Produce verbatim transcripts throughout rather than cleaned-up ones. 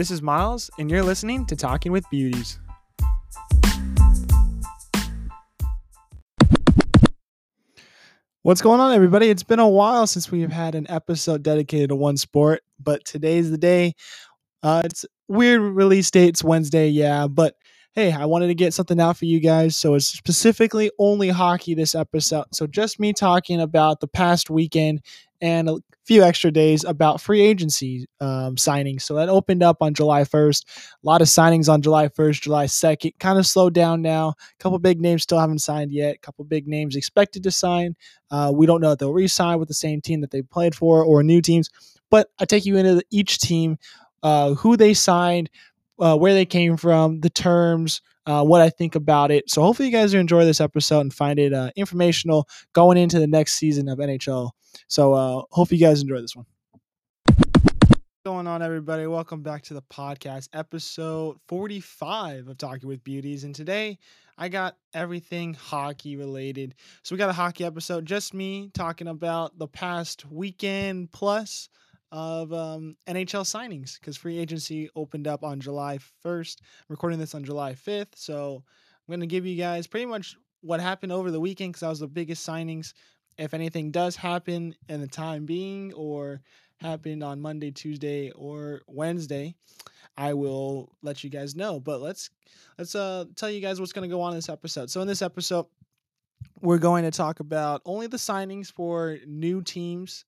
This is Miles, and you're listening to Talking with Beauties. What's going on, everybody? It's been a while since we've had an episode dedicated to one sport, but today's the day. Uh, it's weird release dates Wednesday, yeah, but hey, I wanted to get something out for you guys, so it's specifically only hockey this episode. So just me talking about the past weekend and a few extra days about free agency um, signings. So that opened up on July first. A lot of signings on July first, July second. Kind of slowed down now. A couple big names still haven't signed yet. A couple big names expected to sign. Uh, we don't know if they'll re-sign with the same team that they played for or new teams. But I take you into the, each team, uh, who they signed, uh, where they came from, the terms, Uh, what I think about it. So hopefully you guys enjoy this episode and find it uh, informational going into the next season of N H L. So uh, hope you guys enjoy this one. What's going on, everybody? Welcome back to the podcast, episode forty-five of Talking with Beauties. And today I got everything hockey related. So we got a hockey episode, just me talking about the past weekend plus of um, N H L signings, because free agency opened up on July first. I'm recording this on July fifth, so I'm going to give you guys pretty much what happened over the weekend, because that was the biggest signings. If anything does happen in the time being or happened on Monday, Tuesday, or Wednesday, I will let you guys know. But let's let's uh, tell you guys what's going to go on in this episode. So in this episode, we're going to talk about only the signings for new teams,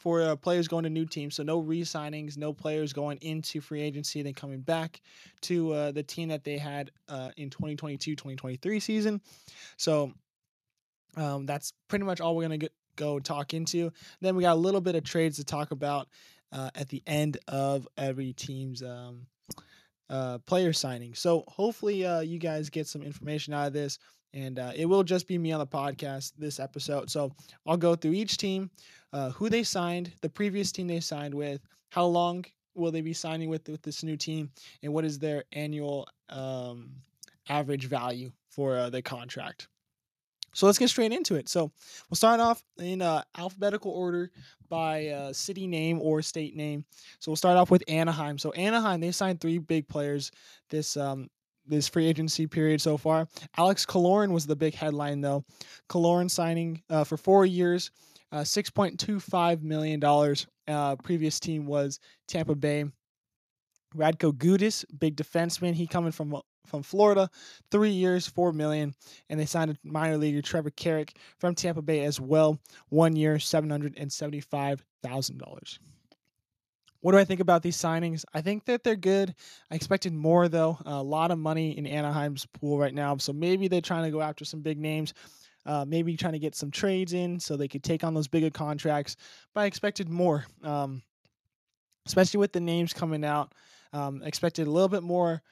for uh, players going to new teams, so no re-signings, no players going into free agency, then coming back to uh, the team that they had uh, in twenty twenty-two twenty twenty-three season. So um, that's pretty much all we're going to go talk into. Then we got a little bit of trades to talk about uh, at the end of every team's um, uh, player signing. So hopefully uh, you guys get some information out of this, and uh, it will just be me on the podcast this episode. So I'll go through each team, uh, who they signed, the previous team they signed with, how long will they be signing with, with this new team, and what is their annual um, average value for uh, the contract. So let's get straight into it. So we'll start off in uh, alphabetical order by uh, city name or state name. So we'll start off with Anaheim. So Anaheim, they signed three big players this um this free agency period so far. Alex Killorn was the big headline, though. Killorn signing uh, for four years, uh, six point two five million dollars. Uh, previous team was Tampa Bay. Radko Gudas, big defenseman. He coming from from Florida, three years, four million, and they signed a minor leaguer, Trevor Carrick, from Tampa Bay as well, one year, seven hundred and seventy-five thousand dollars. What do I think about these signings? I think that they're good. I expected more, though. A lot of money in Anaheim's pool right now, so maybe they're trying to go after some big names, uh, maybe trying to get some trades in so they could take on those bigger contracts, but I expected more, um, especially with the names coming out. Um, expected a little bit more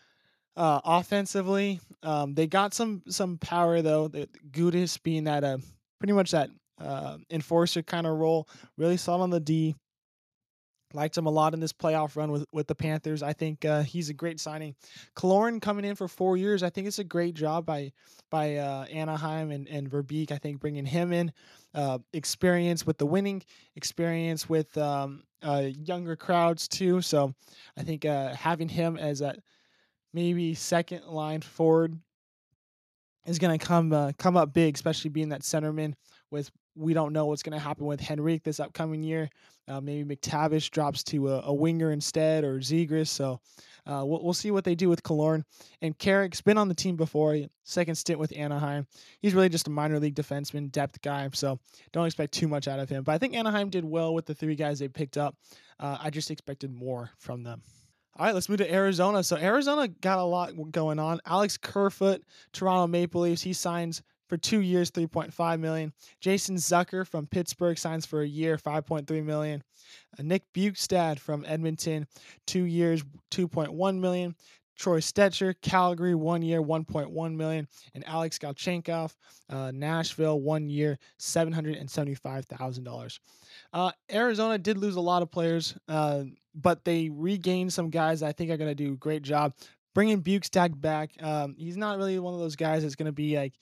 uh, offensively. Um, they got some some power, though. Gudas being that uh, pretty much that uh, enforcer kind of role, really solid on the D. Liked him a lot in this playoff run with, with the Panthers. I think uh, he's a great signing. Killorn coming in for four years. I think it's a great job by by uh, Anaheim and, and Verbeek. I think bringing him in, uh, experience with the winning, experience with um, uh, younger crowds too. So I think uh, having him as a maybe second line forward is going to come uh, come up big, especially being that centerman with. We don't know what's going to happen with Henrique this upcoming year. Uh, maybe McTavish drops to a, a winger instead, or Zegras. So uh, we'll, we'll see what they do with Killorn. And Carrick's been on the team before, second stint with Anaheim. He's really just a minor league defenseman, depth guy, so don't expect too much out of him. But I think Anaheim did well with the three guys they picked up. Uh, I just expected more from them. All right, let's move to Arizona. So Arizona got a lot going on. Alex Kerfoot, Toronto Maple Leafs, he signs for two years, three point five million dollars. Jason Zucker from Pittsburgh signs for a year, five point three million dollars. Uh, Nick Bukestad from Edmonton, two years, two point one million dollars. Troy Stetcher, Calgary, one year, one point one million dollars. And Alex Galchenkov, uh, Nashville, one year, seven hundred seventy-five thousand dollars. Uh, Arizona did lose a lot of players, uh, but they regained some guys that I think are going to do a great job. Bringing Bukestad back, um, he's not really one of those guys that's going to be like,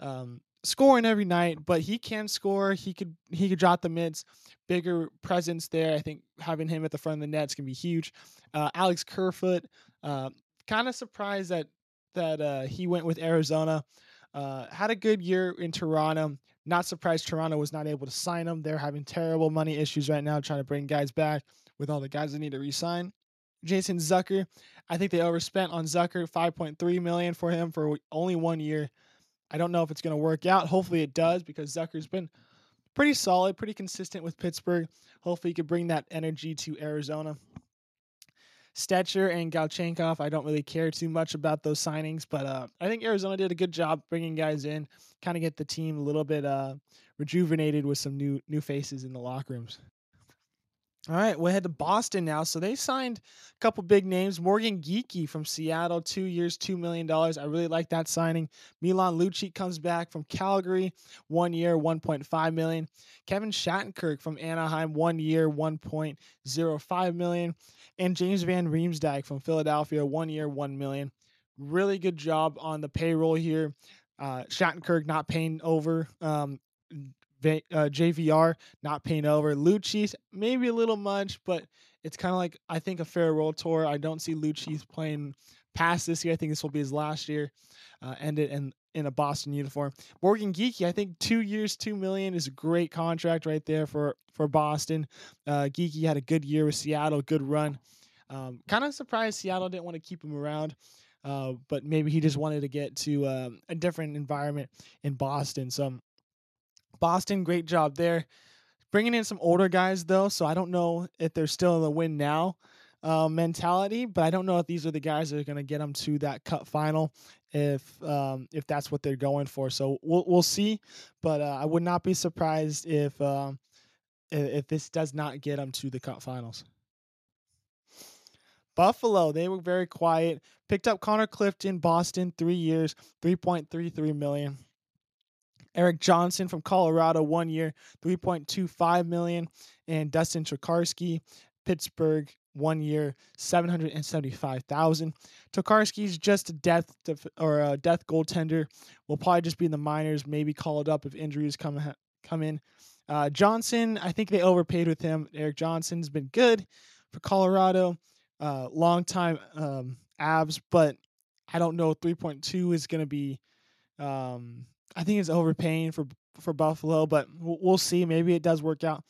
Um, scoring every night, but he can score. He could he could drop the mitts. Bigger presence there. I think having him at the front of the net's gonna be huge. Uh, Alex Kerfoot, uh, kind of surprised that that uh, he went with Arizona. Uh, had a good year in Toronto. Not surprised Toronto was not able to sign him. They're having terrible money issues right now, trying to bring guys back with all the guys they need to re-sign. Jason Zucker, I think they overspent on Zucker, five point three million dollars for him for only one year. I don't know if it's going to work out. Hopefully it does, because Zucker's been pretty solid, pretty consistent with Pittsburgh. Hopefully he could bring that energy to Arizona. Stetcher and Galchenkov, I don't really care too much about those signings, but uh, I think Arizona did a good job bringing guys in, kind of get the team a little bit uh, rejuvenated with some new new faces in the locker rooms. All right, we'll head to Boston now. So they signed a couple big names. Morgan Geekie from Seattle, two years, two million dollars. I really like that signing. Milan Lucic comes back from Calgary, one year, one point five million dollars. Kevin Shattenkirk from Anaheim, one year, one point zero five million dollars. And James Van Riemsdyk from Philadelphia, one year, one million dollars. Really good job on the payroll here. Uh, Shattenkirk not paying over. Um, Uh, J V R not paying over. Lucic maybe a little much, but it's kind of like, I think, a farewell tour. I don't see Lucic playing past this year. I think this will be his last year. Uh, ended in in a Boston uniform. Morgan Geekie, I think two years, two million is a great contract right there for for Boston. Uh, Geekie had a good year with Seattle, good run. Um, kind of surprised Seattle didn't want to keep him around. Uh, but maybe he just wanted to get to um, a different environment in Boston. So Boston, great job there. Bringing in some older guys, though, so I don't know if they're still in the win now uh, mentality, but I don't know if these are the guys that are going to get them to that cup final, if um, if that's what they're going for. So we'll we'll see, but uh, I would not be surprised if um, if this does not get them to the cup finals. Buffalo, they were very quiet. Picked up Connor Clifton, Boston, three years, three point three three million dollars. Eric Johnson from Colorado, one year, three point two five million dollars. And Dustin Tokarski, Pittsburgh, one year, seven hundred seventy-five thousand dollars. Tokarski's just a death def- or a death goaltender. Will probably just be in the minors, maybe called up if injuries come ha- come in. Uh, Johnson, I think they overpaid with him. Eric Johnson's been good for Colorado, uh, long time um, abs, but I don't know. three point two is going to be. Um, I think it's overpaying for for Buffalo, but we'll see. Maybe it does work out.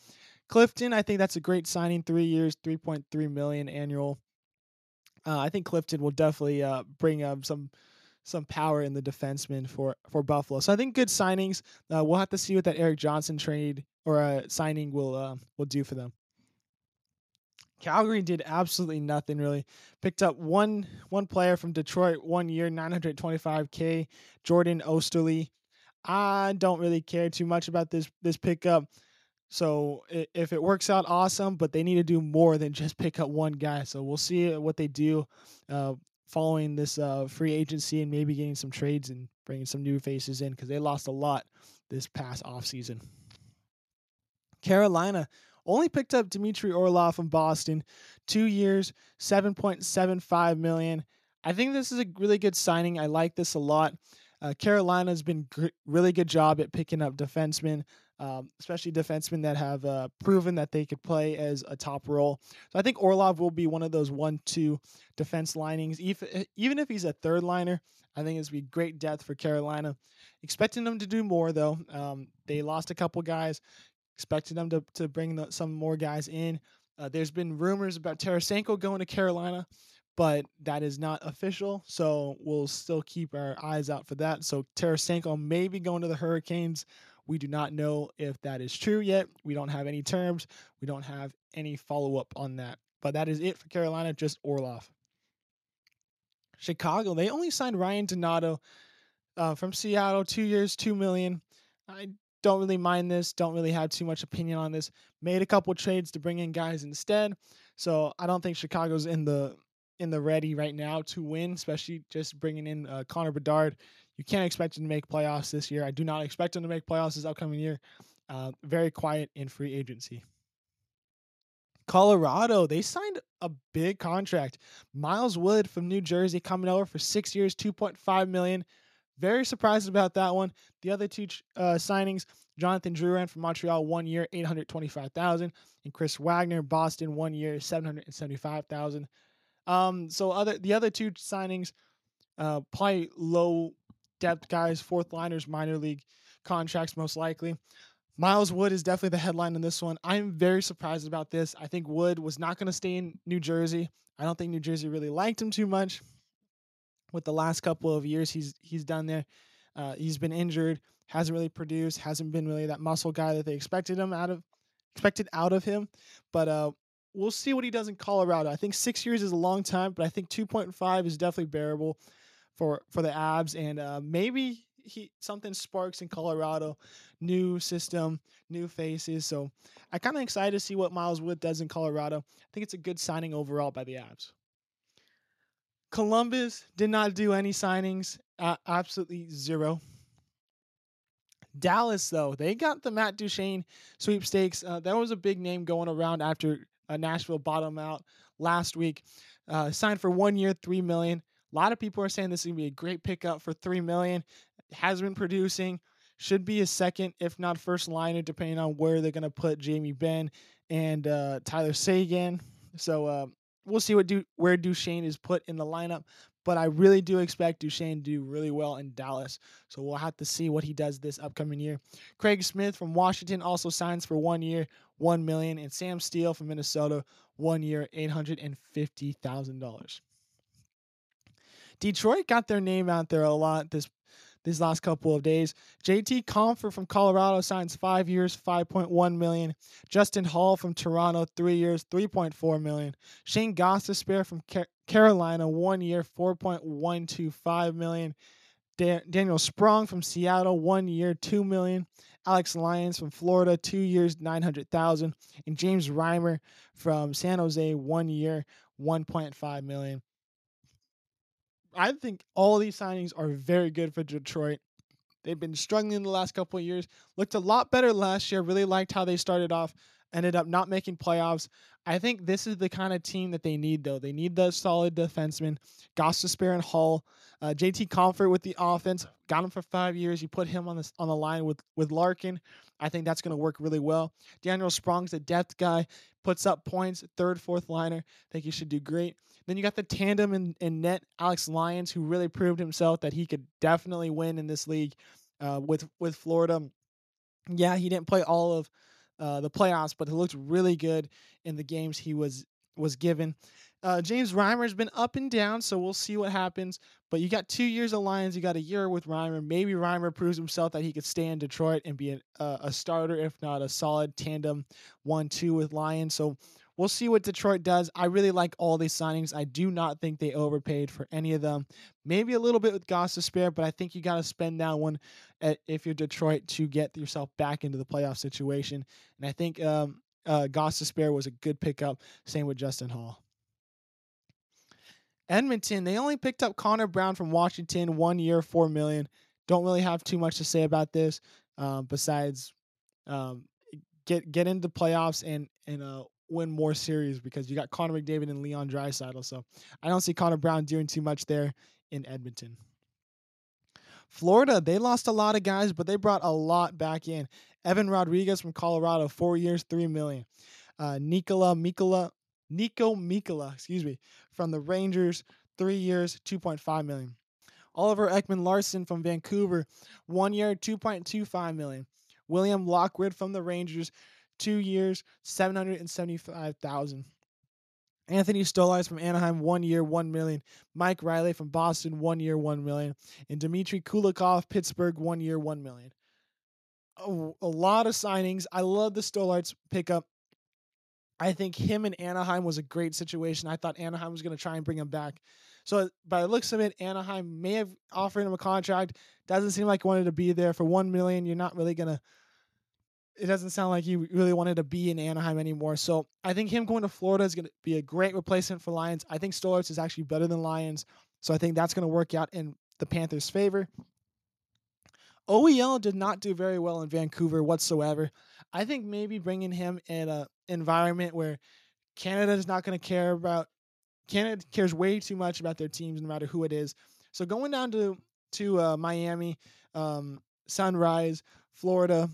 Clifton, I think that's a great signing. Three years, three point three million dollars annual. Uh, I think Clifton will definitely uh, bring up some some power in the defenseman for, for Buffalo. So I think good signings. Uh, we'll have to see what that Eric Johnson trade or uh, signing will uh, will do for them. Calgary did absolutely nothing really. Picked up one one player from Detroit, one year, nine hundred twenty-five thousand dollars. Jordan Osterley. I don't really care too much about this this pickup. So if it works out, awesome, but they need to do more than just pick up one guy. So we'll see what they do uh, following this uh, free agency and maybe getting some trades and bringing some new faces in, because they lost a lot this past offseason. Carolina only picked up Dmitry Orlov from Boston, two years, seven point seven five million dollars. I think this is a really good signing. I like this a lot. Uh, Carolina's been gr- really good job at picking up defensemen, um, especially defensemen that have uh, proven that they could play as a top role. So I think Orlov will be one of those one two defense linings. If, even if he's a third liner, I think it's be great depth for Carolina. Expecting them to do more, though. Um, they lost a couple guys. Expecting them to, to bring the, some more guys in. Uh, there's been rumors about Tarasenko going to Carolina, but that is not official, so we'll still keep our eyes out for that. So Tarasenko may be going to the Hurricanes. We do not know if that is true yet. We don't have any terms. We don't have any follow-up on that. But that is it for Carolina, just Orlov. Chicago, they only signed Ryan Donato uh, from Seattle, two years, two million dollars. I don't really mind this. Don't really have too much opinion on this. Made a couple trades to bring in guys instead. So I don't think Chicago's in the in the ready right now to win, especially just bringing in uh, Connor Bedard. You can't expect him to make playoffs this year. I do not expect him to make playoffs this upcoming year. Uh, very quiet in free agency. Colorado, they signed a big contract. Miles Wood from New Jersey coming over for six years, two point five million dollars. Very surprised about that one. The other two uh, signings, Jonathan Drouin from Montreal, one year, eight hundred twenty-five thousand dollars, and Chris Wagner, Boston, one year, seven hundred seventy-five thousand dollars. Um, so other the other two signings, uh, probably low depth guys, fourth liners, minor league contracts most likely. Miles Wood is definitely the headline in this one. I'm very surprised about this. I think Wood was not going to stay in New Jersey. I don't think New Jersey really liked him too much. With the last couple of years he's he's done there, uh, he's been injured, hasn't really produced, hasn't been really that muscle guy that they expected him out of, expected out of him. But uh, we'll see what he does in Colorado. I think six years is a long time, but I think two point five is definitely bearable for for the Abs, and uh, maybe he something sparks in Colorado, new system, new faces. So I kind of excited to see what Miles Wood does in Colorado. I think it's a good signing overall by the Abs. Columbus did not do any signings, uh, absolutely zero. Dallas, though, they got the Matt Duchene sweepstakes. Uh, that was a big name going around after uh, Nashville bottomed out last week. Uh, signed for one year, three million dollars. A lot of people are saying this is going to be a great pickup for three million dollars. Has been producing. Should be a second, if not first liner, depending on where they're going to put Jamie Benn and uh, Tyler Seguin. So, uh, We'll see what du- where Duchene is put in the lineup, but I really do expect Duchene to do really well in Dallas, so we'll have to see what he does this upcoming year. Craig Smith from Washington also signs for one year, one million dollars, and Sam Steele from Minnesota, one year, eight hundred fifty thousand dollars. Detroit got their name out there a lot this this last couple of days. J T Comfort from Colorado signs five years, five point one million dollars. Justin Hall from Toronto, three years, three point four million dollars. Shayne Gostisbehere from Car- Carolina, one year, four point one two five million dollars. Da- Daniel Sprong from Seattle, one year, two million dollars. Alex Lyons from Florida, two years, nine hundred thousand dollars. And James Reimer from San Jose, one year, one point five million dollars. I think all these signings are very good for Detroit. They've been struggling the last couple of years. Looked a lot better last year. Really liked how they started off. Ended up not making playoffs. I think this is the kind of team that they need, though. They need the solid defensemen. Gostisbehere and Hall. Uh, J T Comfort with the offense. Got him for five years. You put him on the, on the line with, with Larkin. I think that's going to work really well. Daniel Sprong's a depth guy. Puts up points. Third, fourth liner. I think he should do great. Then you got the tandem in, in net. Alex Lyons, who really proved himself that he could definitely win in this league uh, with, with Florida. Yeah, he didn't play all of Uh, the playoffs, but it looked really good in the games he was was given. Uh, James Reimer's been up and down, so we'll see what happens. But you got two years of Lions, you got a year with Reimer. Maybe Reimer proves himself that he could stay in Detroit and be a, uh, a starter, if not a solid tandem one two with Lions. So we'll see what Detroit does. I really like all these signings. I do not think they overpaid for any of them. Maybe a little bit with Gostisbehere, but I think you got to spend that one at, if you're Detroit to get yourself back into the playoff situation. And I think um, uh, Gostisbehere was a good pickup. Same with Justin Hall. Edmonton, they only picked up Connor Brown from Washington, one year, four million dollars. Don't really have too much to say about this um, besides um, get get into the playoffs and and uh. win more series, because you got Connor McDavid and Leon Draisaitl. So I don't see Connor Brown doing too much there in Edmonton. Florida, they lost a lot of guys, but they brought a lot back in. Evan Rodriguez from Colorado, four years, three million dollars. Uh, Nikola Mikula, Nico Mikula, excuse me, from the Rangers, three years, two point five million dollars. Oliver Ekman-Larsson from Vancouver, one year, two point two five million dollars. William Lockwood from the Rangers, two years, seven hundred seventy-five thousand dollars. Anthony Stolarz from Anaheim, one year, one million dollars. Mike Riley from Boston, one year, one million dollars. And Dmitry Kulikov, Pittsburgh, one year, one million dollars. Oh, a lot of signings. I love the Stolarz pickup. I think him in Anaheim was a great situation. I thought Anaheim was going to try and bring him back. So by the looks of it, Anaheim may have offered him a contract. Doesn't seem like he wanted to be there. For one million dollars, you're not really going to It doesn't sound like he really wanted to be in Anaheim anymore. So I think him going to Florida is going to be a great replacement for Lions. I think Stolarz is actually better than Lions. So I think that's going to work out in the Panthers' favor. O E L did not do very well in Vancouver whatsoever. I think maybe bringing him in an environment where Canada is not going to care about – Canada cares way too much about their teams no matter who it is. So going down to to uh, Miami, um, Sunrise, Florida.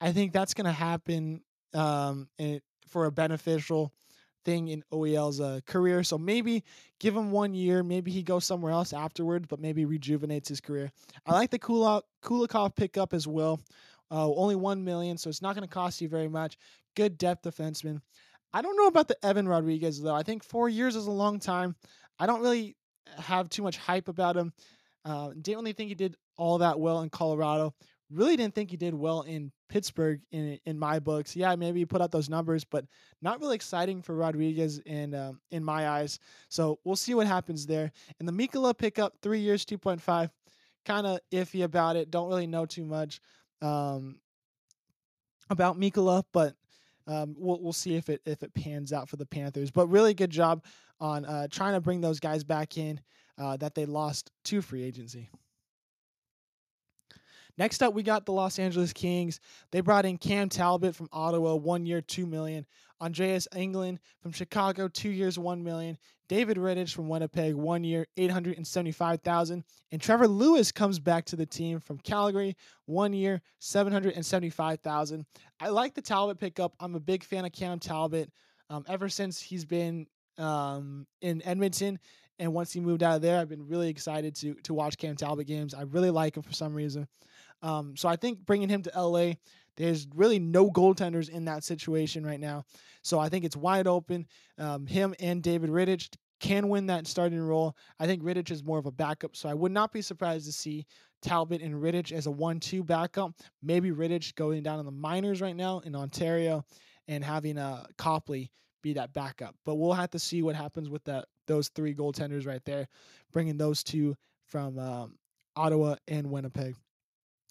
I think that's going to happen um, in, for a beneficial thing in O E L's uh, career. So maybe give him one year. Maybe he goes somewhere else afterward, but maybe rejuvenates his career. I like the Kulikov pickup as well. Uh, only one million dollars, so it's not going to cost you very much. Good depth defenseman. I don't know about the Evan Rodriguez, though. I think four years is a long time. I don't really have too much hype about him. Uh, didn't really think he did all that well in Colorado. Really didn't think he did well in Pittsburgh in in my books. Yeah, maybe he put out those numbers, but not really exciting for Rodriguez in, um, in my eyes. So we'll see what happens there. And the Mikula pickup, three years, two point five. Kind of iffy about it. Don't really know too much um, about Mikula, but Um, we'll we'll see if it if it pans out for the Panthers, but really good job on uh, trying to bring those guys back in uh, that they lost to free agency. Next up, we got the Los Angeles Kings. They brought in Cam Talbot from Ottawa, one year, two million. Andreas Englund from Chicago, two years, one million. David Rittich from Winnipeg, one year, eight hundred and seventy-five thousand. And Trevor Lewis comes back to the team from Calgary, one year, seven hundred and seventy-five thousand. I like the Talbot pickup. I'm a big fan of Cam Talbot. Um, ever since he's been um, in Edmonton. And once he moved out of there, I've been really excited to to watch Cam Talbot games. I really like him for some reason. Um, so I think bringing him to L A, there's really no goaltenders in that situation right now. So I think it's wide open. Um, him and David Rittich can win that starting role. I think Rittich is more of a backup, so I would not be surprised to see Talbot and Rittich as a one two backup. Maybe Rittich going down in the minors right now in Ontario and having uh, Copley be that backup. But we'll have to see what happens with that. Those three goaltenders right there, bringing those two from um, Ottawa and Winnipeg.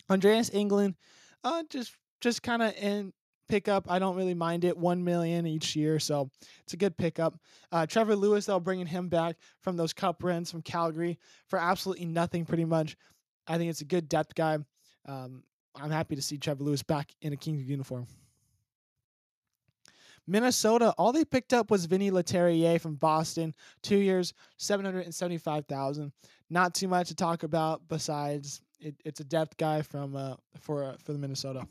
Andreas Englund, uh, just just kind of in pickup. I don't really mind it. One million each year, so it's a good pickup. Uh, Trevor Lewis, they'll bringing him back from those cup runs from Calgary for absolutely nothing, pretty much. I think it's a good depth guy. Um, I'm happy to see Trevor Lewis back in a Kings uniform. Minnesota, all they picked up was Vinny Leterrier from Boston, two years, seven hundred seventy-five thousand dollars. Not too much to talk about besides it, it's a depth guy from uh, for uh, for the Minnesota.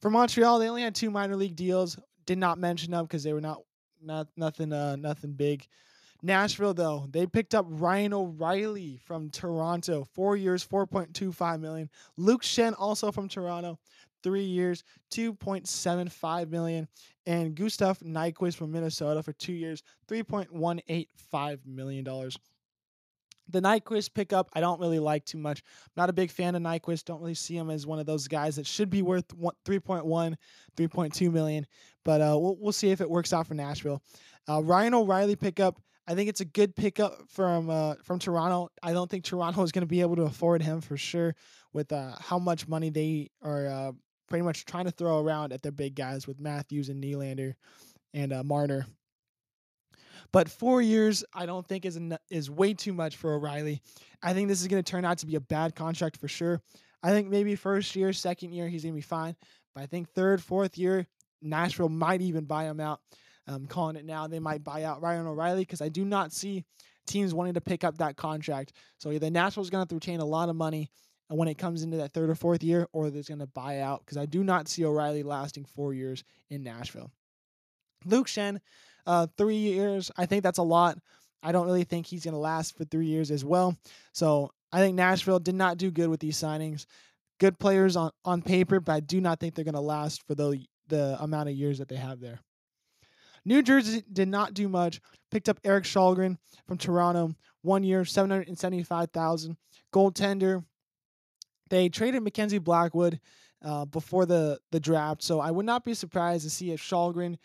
For Montreal, they only had two minor league deals. Did not mention them because they were not not nothing uh, nothing big. Nashville, though, they picked up Ryan O'Reilly from Toronto, four years, four point two five million dollars. Luke Shen, also from Toronto, three years, two point seven five million dollars. And Gustav Nyquist from Minnesota for two years, three point one eight five million dollars. The Nyquist pickup, I don't really like too much. Not a big fan of Nyquist. Don't really see him as one of those guys that should be worth three point one, three point two million dollars. But uh, we'll, we'll see if it works out for Nashville. Uh, Ryan O'Reilly pickup, I think it's a good pickup from uh, from Toronto. I don't think Toronto is going to be able to afford him for sure with uh, how much money they are uh, pretty much trying to throw around at their big guys with Matthews and Nylander and uh, Marner. But four years, I don't think is en- is way too much for O'Reilly. I think this is going to turn out to be a bad contract for sure. I think maybe first year, second year, he's going to be fine. But I think third, fourth year, Nashville might even buy him out. I'm calling it now. They might buy out Ryan O'Reilly because I do not see teams wanting to pick up that contract. So either Nashville's going to have to retain a lot of money and when it comes into that third or fourth year, or they're going to buy out because I do not see O'Reilly lasting four years in Nashville. Luke Shen, uh, three years. I think that's a lot. I don't really think he's going to last for three years as well. So I think Nashville did not do good with these signings. Good players on, on paper, but I do not think they're going to last for the the amount of years that they have there. New Jersey did not do much. Picked up Eric Schalgren from Toronto, one year, seven hundred seventy-five thousand dollars. Goaltender. They traded Mackenzie Blackwood uh, before the, the draft, so I would not be surprised to see if Schalgren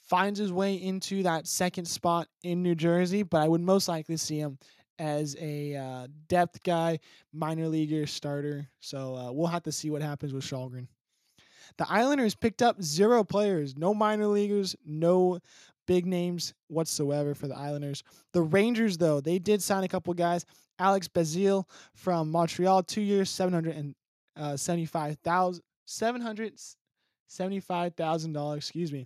finds his way into that second spot in New Jersey, but I would most likely see him as a uh, depth guy, minor leaguer, starter. So uh, we'll have to see what happens with Schalgren. The Islanders picked up zero players, no minor leaguers, no big names whatsoever for the Islanders. The Rangers, though, they did sign a couple guys. Alex Bazile from Montreal, two years, seven hundred seventy-five thousand dollars. seven hundred seventy-five thousand dollars, excuse me.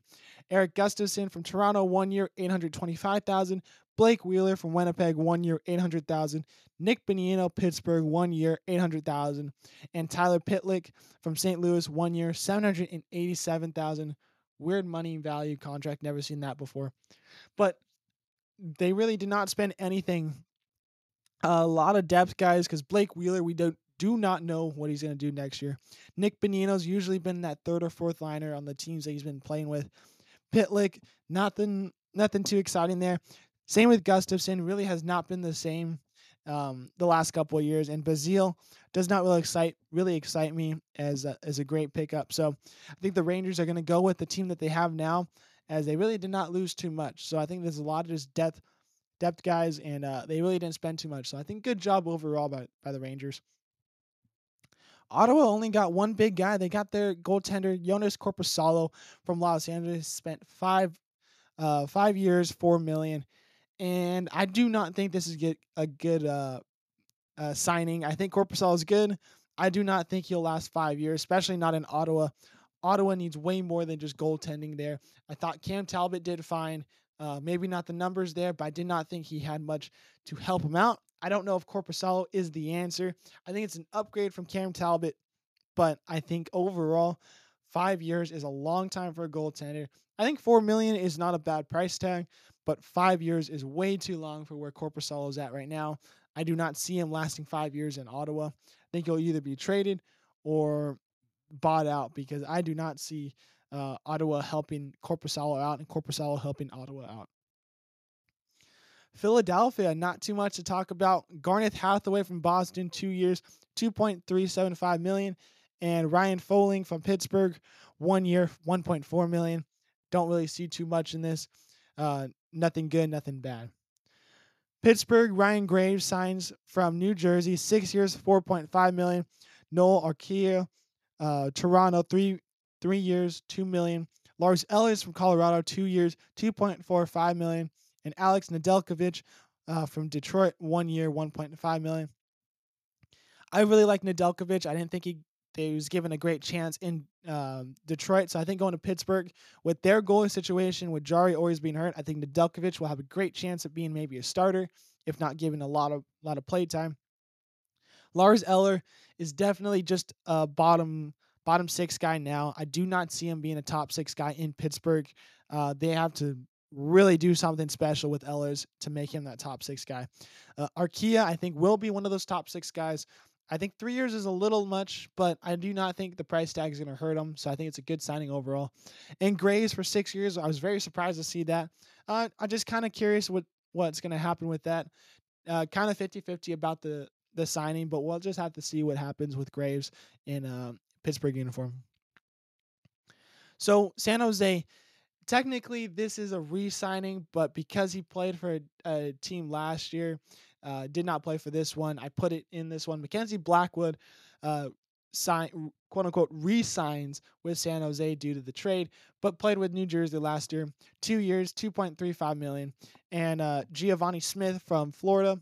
Eric Gustafson from Toronto, one year, eight hundred twenty-five thousand dollars. Blake Wheeler from Winnipeg, one year, eight hundred thousand dollars. Nick Bonino, Pittsburgh, one year, eight hundred thousand dollars. And Tyler Pitlick from Saint Louis, one year, seven hundred eighty-seven thousand dollars. Weird money value contract. Never seen that before. But they really did not spend anything. A lot of depth guys, because Blake Wheeler, we don't do not know what he's going to do next year. Nick Bonino's usually been that third or fourth liner on the teams that he's been playing with. Pitlick, nothing, nothing too exciting there. Same with Gustafson, really has not been the same um, the last couple of years. And Bazile does not really excite, really excite me as a, as a great pickup. So I think the Rangers are going to go with the team that they have now, as they really did not lose too much. So I think there's a lot of just depth, depth guys, and uh, they really didn't spend too much. So I think good job overall by by the Rangers. Ottawa only got one big guy. They got their goaltender, Jonas Corposalo from Los Angeles, spent five uh, five years, four million dollars. And I do not think this is get a good uh, uh, signing. I think Corposalo is good. I do not think he'll last five years, especially not in Ottawa. Ottawa needs way more than just goaltending there. I thought Cam Talbot did fine. Uh, maybe not the numbers there, but I did not think he had much to help him out. I don't know if Corposalo is the answer. I think it's an upgrade from Cam Talbot, but I think overall, five years is a long time for a goaltender. I think four million dollars is not a bad price tag, but five years is way too long for where Corposalo is at right now. I do not see him lasting five years in Ottawa. I think he'll either be traded or bought out, because I do not see uh, Ottawa helping Corposalo out and Corposalo helping Ottawa out. Philadelphia, not too much to talk about. Garneth Hathaway from Boston, two years, two point three seven five million dollars. And Ryan Poehling from Pittsburgh, one year, one point four million dollars. Don't really see too much in this. Uh, nothing good, nothing bad. Pittsburgh, Ryan Graves signs from New Jersey, six years, four point five million dollars. Noel Arkia, uh, Toronto, three three years, two million dollars. Lars Ellis from Colorado, two years, two point four five million dollars. And Alex Nedeljkovic uh, from Detroit, one year, one point five million dollars. I really like Nedeljkovic. I didn't think he, he was given a great chance in um, Detroit, so I think going to Pittsburgh with their goalie situation, with Jari always being hurt, I think Nedeljkovic will have a great chance of being maybe a starter, if not given a lot of lot of play time. Lars Eller is definitely just a bottom bottom six guy now. I do not see him being a top six guy in Pittsburgh. Uh, they have to really do something special with Ehlers to make him that top six guy. Uh, Arkia, I think, will be one of those top six guys. I think three years is a little much, but I do not think the price tag is going to hurt him, so I think it's a good signing overall. And Graves for six years, I was very surprised to see that. Uh, I'm just kind of curious what, what's going to happen with that. Uh, kind of fifty-fifty about the, the signing, but we'll just have to see what happens with Graves in uh, Pittsburgh uniform. So San Jose, technically, this is a re-signing, but because he played for a, a team last year, uh, did not play for this one, I put it in this one. Mackenzie Blackwood, uh, sign, quote-unquote, re-signs with San Jose due to the trade, but played with New Jersey last year. Two years, two point three five million dollars. And uh, Giovanni Smith from Florida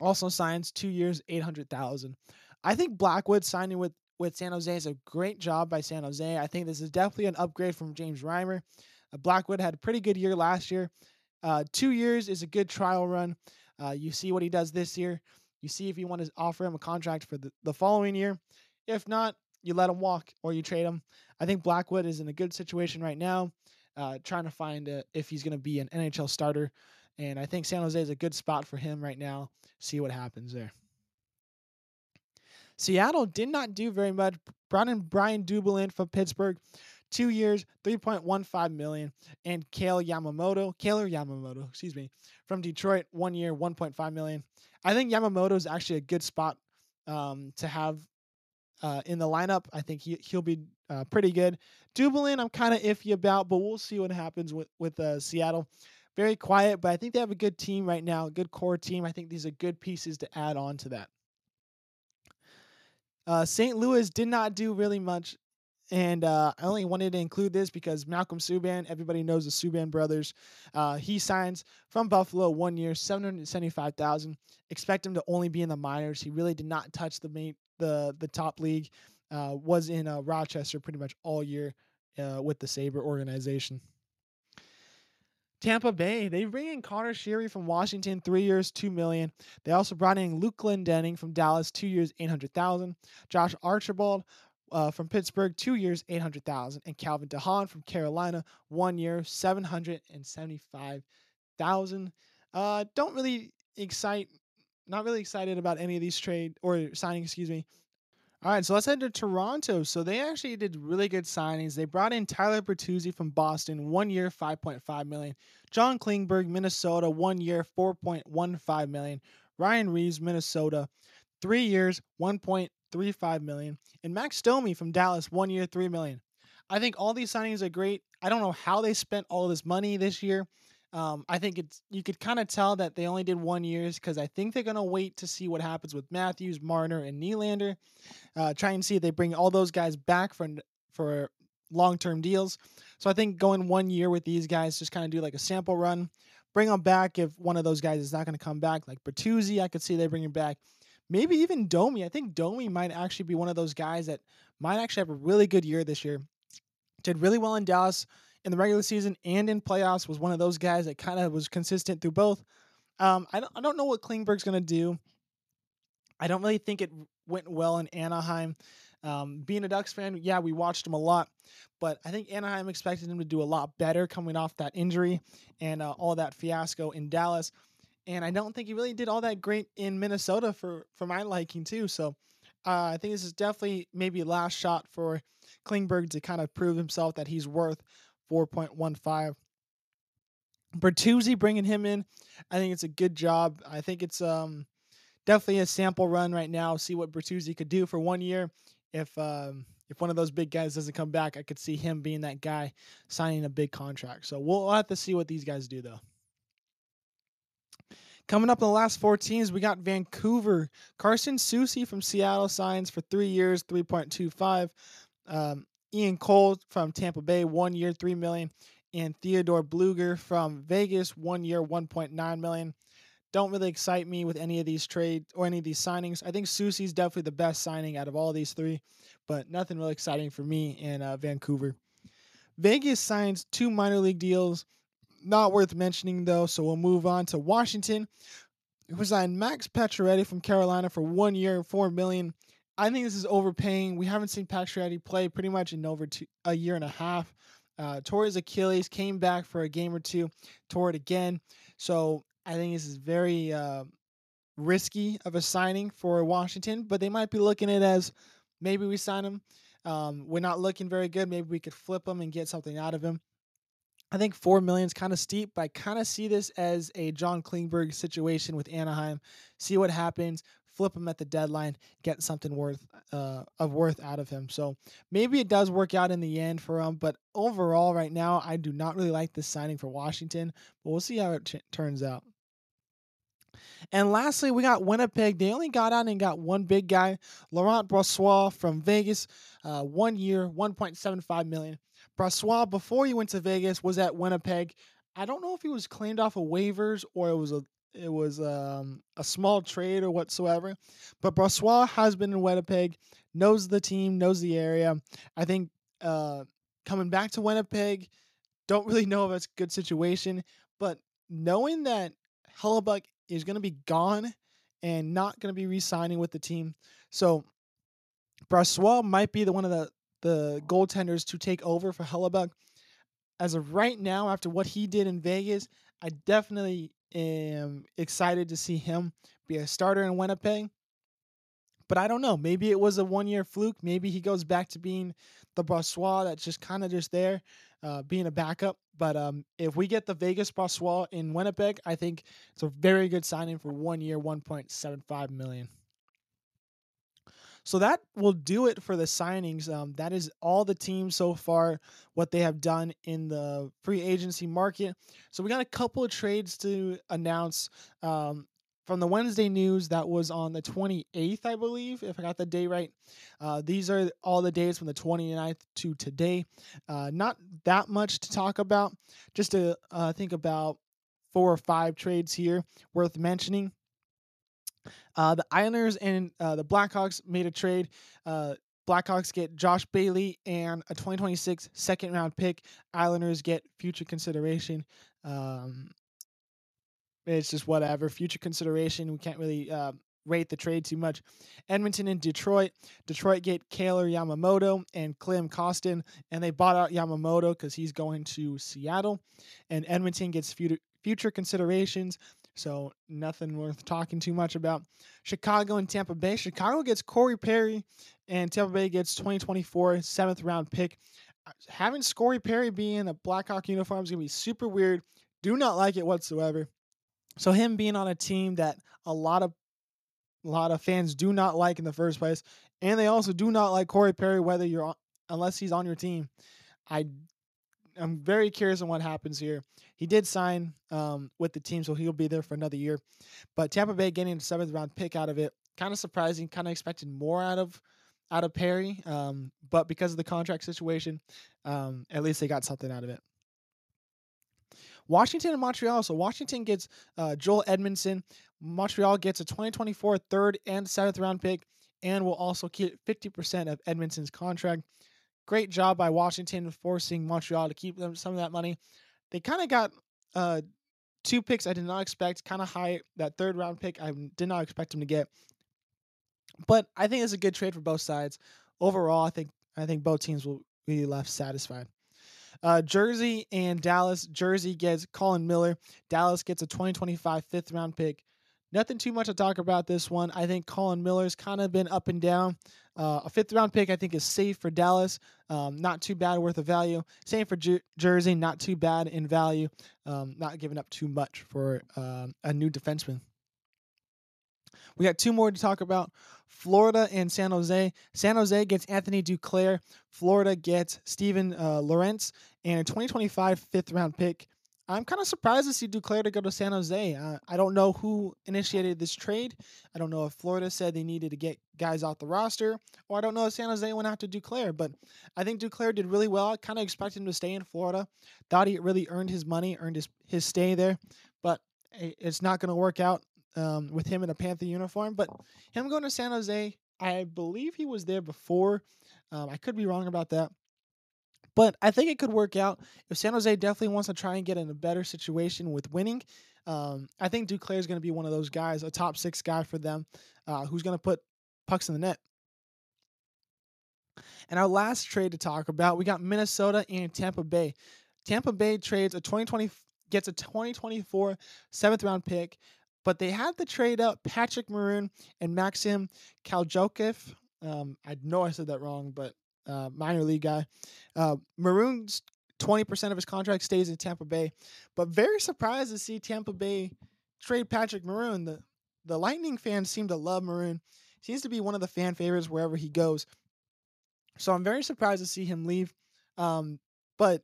also signs two years, eight hundred thousand dollars. I think Blackwood signing with With San Jose is a great job by San Jose. I think this is definitely an upgrade from James Reimer. Uh, Blackwood had a pretty good year last year. Uh, two years is a good trial run. Uh, you see what he does this year. You see if you want to offer him a contract for the, the following year. If not, you let him walk or you trade him. I think Blackwood is in a good situation right now, uh, trying to find uh, if he's going to be an N H L starter. And I think San Jose is a good spot for him right now. See what happens there. Seattle did not do very much. Brought in Brian Dumoulin from Pittsburgh, two years, three point one five million dollars, and Kale Yamamoto, Kaylor Yamamoto, excuse me, from Detroit, one year, one point five million dollars. I think Yamamoto is actually a good spot um, to have uh, in the lineup. I think he he'll be uh, pretty good. Dumoulin, I'm kind of iffy about, but we'll see what happens with with uh, Seattle. Very quiet, but I think they have a good team right now, a good core team. I think these are good pieces to add on to that. Uh, Saint Louis did not do really much, and uh, I only wanted to include this because Malcolm Subban, everybody knows the Subban brothers. Uh, he signs from Buffalo, one year, seven hundred seventy-five thousand dollars. Expect him to only be in the minors. He really did not touch the main, the the top league. Uh, was in uh, Rochester pretty much all year uh, with the Sabre organization. Tampa Bay, they bring in Connor Sheary from Washington, three years, two million. They also brought in Luke Glendening from Dallas, two years, eight hundred thousand. Josh Archibald uh, from Pittsburgh, two years, eight hundred thousand, and Calvin DeHaan from Carolina, one year, seven hundred and seventy-five thousand. Uh, don't really excite, not really excited about any of these trade or signing, excuse me. All right, so let's head to Toronto. So they actually did really good signings. They brought in Tyler Bertuzzi from Boston, one year, five point five million dollars. John Klingberg, Minnesota, one year, four point one five million dollars. Ryan Reeves, Minnesota, three years, one point three five million dollars. And Max Domi from Dallas, one year, three million dollars. I think all these signings are great. I don't know how they spent all this money this year. Um, I think it's you could kind of tell that they only did one years because I think they're going to wait to see what happens with Matthews, Marner, and Nylander. Uh, try and see if they bring all those guys back for, for long-term deals. So I think going one year with these guys, just kind of do like a sample run. Bring them back if one of those guys is not going to come back. Like Bertuzzi, I could see they bring him back. Maybe even Domi. I think Domi might actually be one of those guys that might actually have a really good year this year. Did really well in Dallas in the regular season and in playoffs, was one of those guys that kind of was consistent through both. Um, I, don't, I don't know what Klingberg's going to do. I don't really think it went well in Anaheim. Um, being a Ducks fan, yeah, we watched him a lot, but I think Anaheim expected him to do a lot better coming off that injury and uh, all that fiasco in Dallas. And I don't think he really did all that great in Minnesota for, for my liking too. So uh, I think this is definitely maybe last shot for Klingberg to kind of prove himself that he's worth four point one five. Bertuzzi, bringing him in, I think it's a good job. I think it's um definitely a sample run right now. See what Bertuzzi could do for one year. If um if one of those big guys doesn't come back, I could see him being that guy signing a big contract. So we'll have to see what these guys do though. Coming up in the last four teams, we got Vancouver. Carson Soucy from Seattle signs for three years, three point two five. Um, Ian Cole from Tampa Bay, one year, three million dollars. And Theodore Bluger from Vegas, one year, one point nine million dollars. Don't really excite me with any of these trades or any of these signings. I think Soucy's definitely the best signing out of all these three, but nothing really exciting for me in uh, Vancouver. Vegas signs two minor league deals. Not worth mentioning, though, so we'll move on to Washington, who signed Max Pacioretty from Carolina for one year, four million dollars. I think this is overpaying. We haven't seen Pacioretty play pretty much in over two, a year and a half. Uh, tore his Achilles, came back for a game or two, tore it again. So I think this is very uh, risky of a signing for Washington, but they might be looking at it as maybe we sign him. Um, we're not looking very good. Maybe we could flip him and get something out of him. I think four million dollars is kind of steep, but I kind of see this as a John Klingberg situation with Anaheim. See what happens. Flip him at the deadline, get something worth uh, of worth out of him. So maybe it does work out in the end for him, but overall right now, I do not really like this signing for Washington, but we'll see how it ch- turns out. And lastly, we got Winnipeg. They only got out and got one big guy, Laurent Brossoit from Vegas, uh, one year, one point seven five million dollars. Brossoit, before he went to Vegas, was at Winnipeg. I don't know if he was claimed off of waivers or it was a It was um, a small trade or whatsoever. But Brossoit has been in Winnipeg, knows the team, knows the area. I think uh, coming back to Winnipeg, don't really know if it's a good situation. But knowing that Hellebuck is going to be gone and not going to be re-signing with the team. So Brossoit might be the one of the, the goaltenders to take over for Hellebuck. As of right now, after what he did in Vegas, I definitely am excited to see him be a starter in Winnipeg. But I don't know. Maybe it was a one-year fluke. Maybe he goes back to being the Brossoit that's just kind of just there, uh, being a backup. But um, if we get the Vegas Brossoit in Winnipeg, I think it's a very good signing for one year, one point seven five million dollars. So that will do it for the signings. Um, that is all the teams so far, what they have done in the free agency market. So we got a couple of trades to announce um, from the Wednesday news. That was on the twenty-eighth, I believe, if I got the day right. Uh, these are all the days from the twenty-ninth to today. Uh, not that much to talk about, just to uh, think about four or five trades here worth mentioning. Uh, the Islanders and uh, the Blackhawks made a trade. Uh, Blackhawks get Josh Bailey and a twenty twenty-six second round pick. Islanders get future consideration. Um, it's just whatever. Future consideration. We can't really uh, rate the trade too much. Edmonton and Detroit. Detroit get Kaylor Yamamoto and Klim Kostin, and they bought out Yamamoto because he's going to Seattle. And Edmonton gets future future considerations. So nothing worth talking too much about. Chicago and Tampa Bay. Chicago gets Corey Perry, and Tampa Bay gets twenty twenty-four seventh round pick. Having Corey Perry be in a Blackhawk uniform is going to be super weird. Do not like it whatsoever. So him being on a team that a lot of a lot of fans do not like in the first place, and they also do not like Corey Perry, whether you're on, unless he's on your team. I. I'm very curious on what happens here. He did sign um, with the team, so he'll be there for another year. But Tampa Bay getting a seventh round pick out of it, kind of surprising. Kind of expected more out of out of Perry, um, but because of the contract situation, um, at least they got something out of it. Washington and Montreal. So Washington gets uh, Joel Edmondson. Montreal gets a twenty twenty-four third and seventh round pick, and will also keep fifty percent of Edmondson's contract. Great job by Washington forcing Montreal to keep them some of that money. They kind of got uh, two picks I did not expect, kind of high. That third round pick I did not expect them to get. But I think it's a good trade for both sides. Overall, I think I think both teams will be left satisfied. Uh, Jersey and Dallas. Jersey gets Colin Miller. Dallas gets a twenty twenty-five fifth round pick. Nothing too much to talk about this one. I think Colin Miller's kind of been up and down. Uh, a fifth-round pick, I think, is safe for Dallas. Um, not too bad worth of value. Same for Jer- Jersey, not too bad in value. Um, not giving up too much for uh, a new defenseman. We got two more to talk about. Florida and San Jose. San Jose gets Anthony Duclair. Florida gets Steven uh, Lawrence and a twenty twenty-five fifth-round pick. I'm kind of surprised to see Duclair to go to San Jose. Uh, I don't know who initiated this trade. I don't know if Florida said they needed to get guys off the roster, or I don't know if San Jose went after Duclair. But I think Duclair did really well. I kind of expected him to stay in Florida. Thought he really earned his money, earned his, his stay there. But it's not going to work out um, with him in a Panther uniform. But him going to San Jose, I believe he was there before. Um, I could be wrong about that. But I think it could work out. If San Jose definitely wants to try and get in a better situation with winning, um, I think Duclair is going to be one of those guys, a top six guy for them, uh, who's going to put pucks in the net. And our last trade to talk about, we got Minnesota and Tampa Bay. Tampa Bay trades a twenty twenty gets a twenty twenty-four seventh round pick, but they had to trade up Patrick Maroon and Maxim Kaljokov. Um, I know I said that wrong, but. Uh, minor league guy. Uh, Maroon's twenty percent of his contract stays in Tampa Bay, but very surprised to see Tampa Bay trade Patrick Maroon. The the Lightning fans seem to love Maroon. Seems to be one of the fan favorites wherever he goes. So I'm very surprised to see him leave. Um, but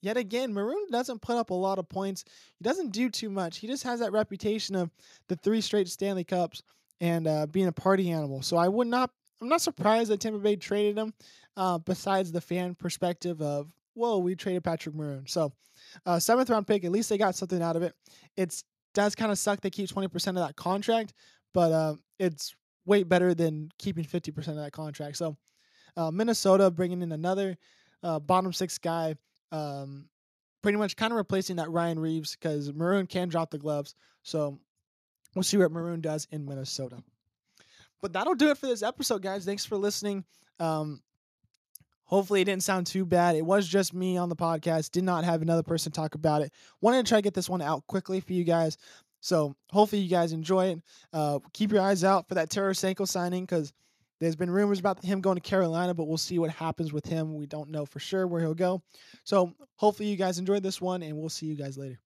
yet again, Maroon doesn't put up a lot of points. He doesn't do too much. He just has that reputation of the three straight Stanley Cups and uh, being a party animal. So I would not I'm not surprised that Tampa Bay traded him, uh, besides the fan perspective of, whoa, we traded Patrick Maroon. So, uh, seventh round pick, at least they got something out of it. It does kind of suck they keep twenty percent of that contract, but uh, it's way better than keeping fifty percent of that contract. So, uh, Minnesota bringing in another uh, bottom six guy, um, pretty much kind of replacing that Ryan Reeves because Maroon can drop the gloves. So, we'll see what Maroon does in Minnesota. But that'll do it for this episode, guys. Thanks for listening. Um, hopefully it didn't sound too bad. It was just me on the podcast. Did not have another person talk about it. Wanted to try to get this one out quickly for you guys. So hopefully you guys enjoy it. Uh, keep your eyes out for that Tarasenko signing because there's been rumors about him going to Carolina, but we'll see what happens with him. We don't know for sure where he'll go. So hopefully you guys enjoyed this one, and we'll see you guys later.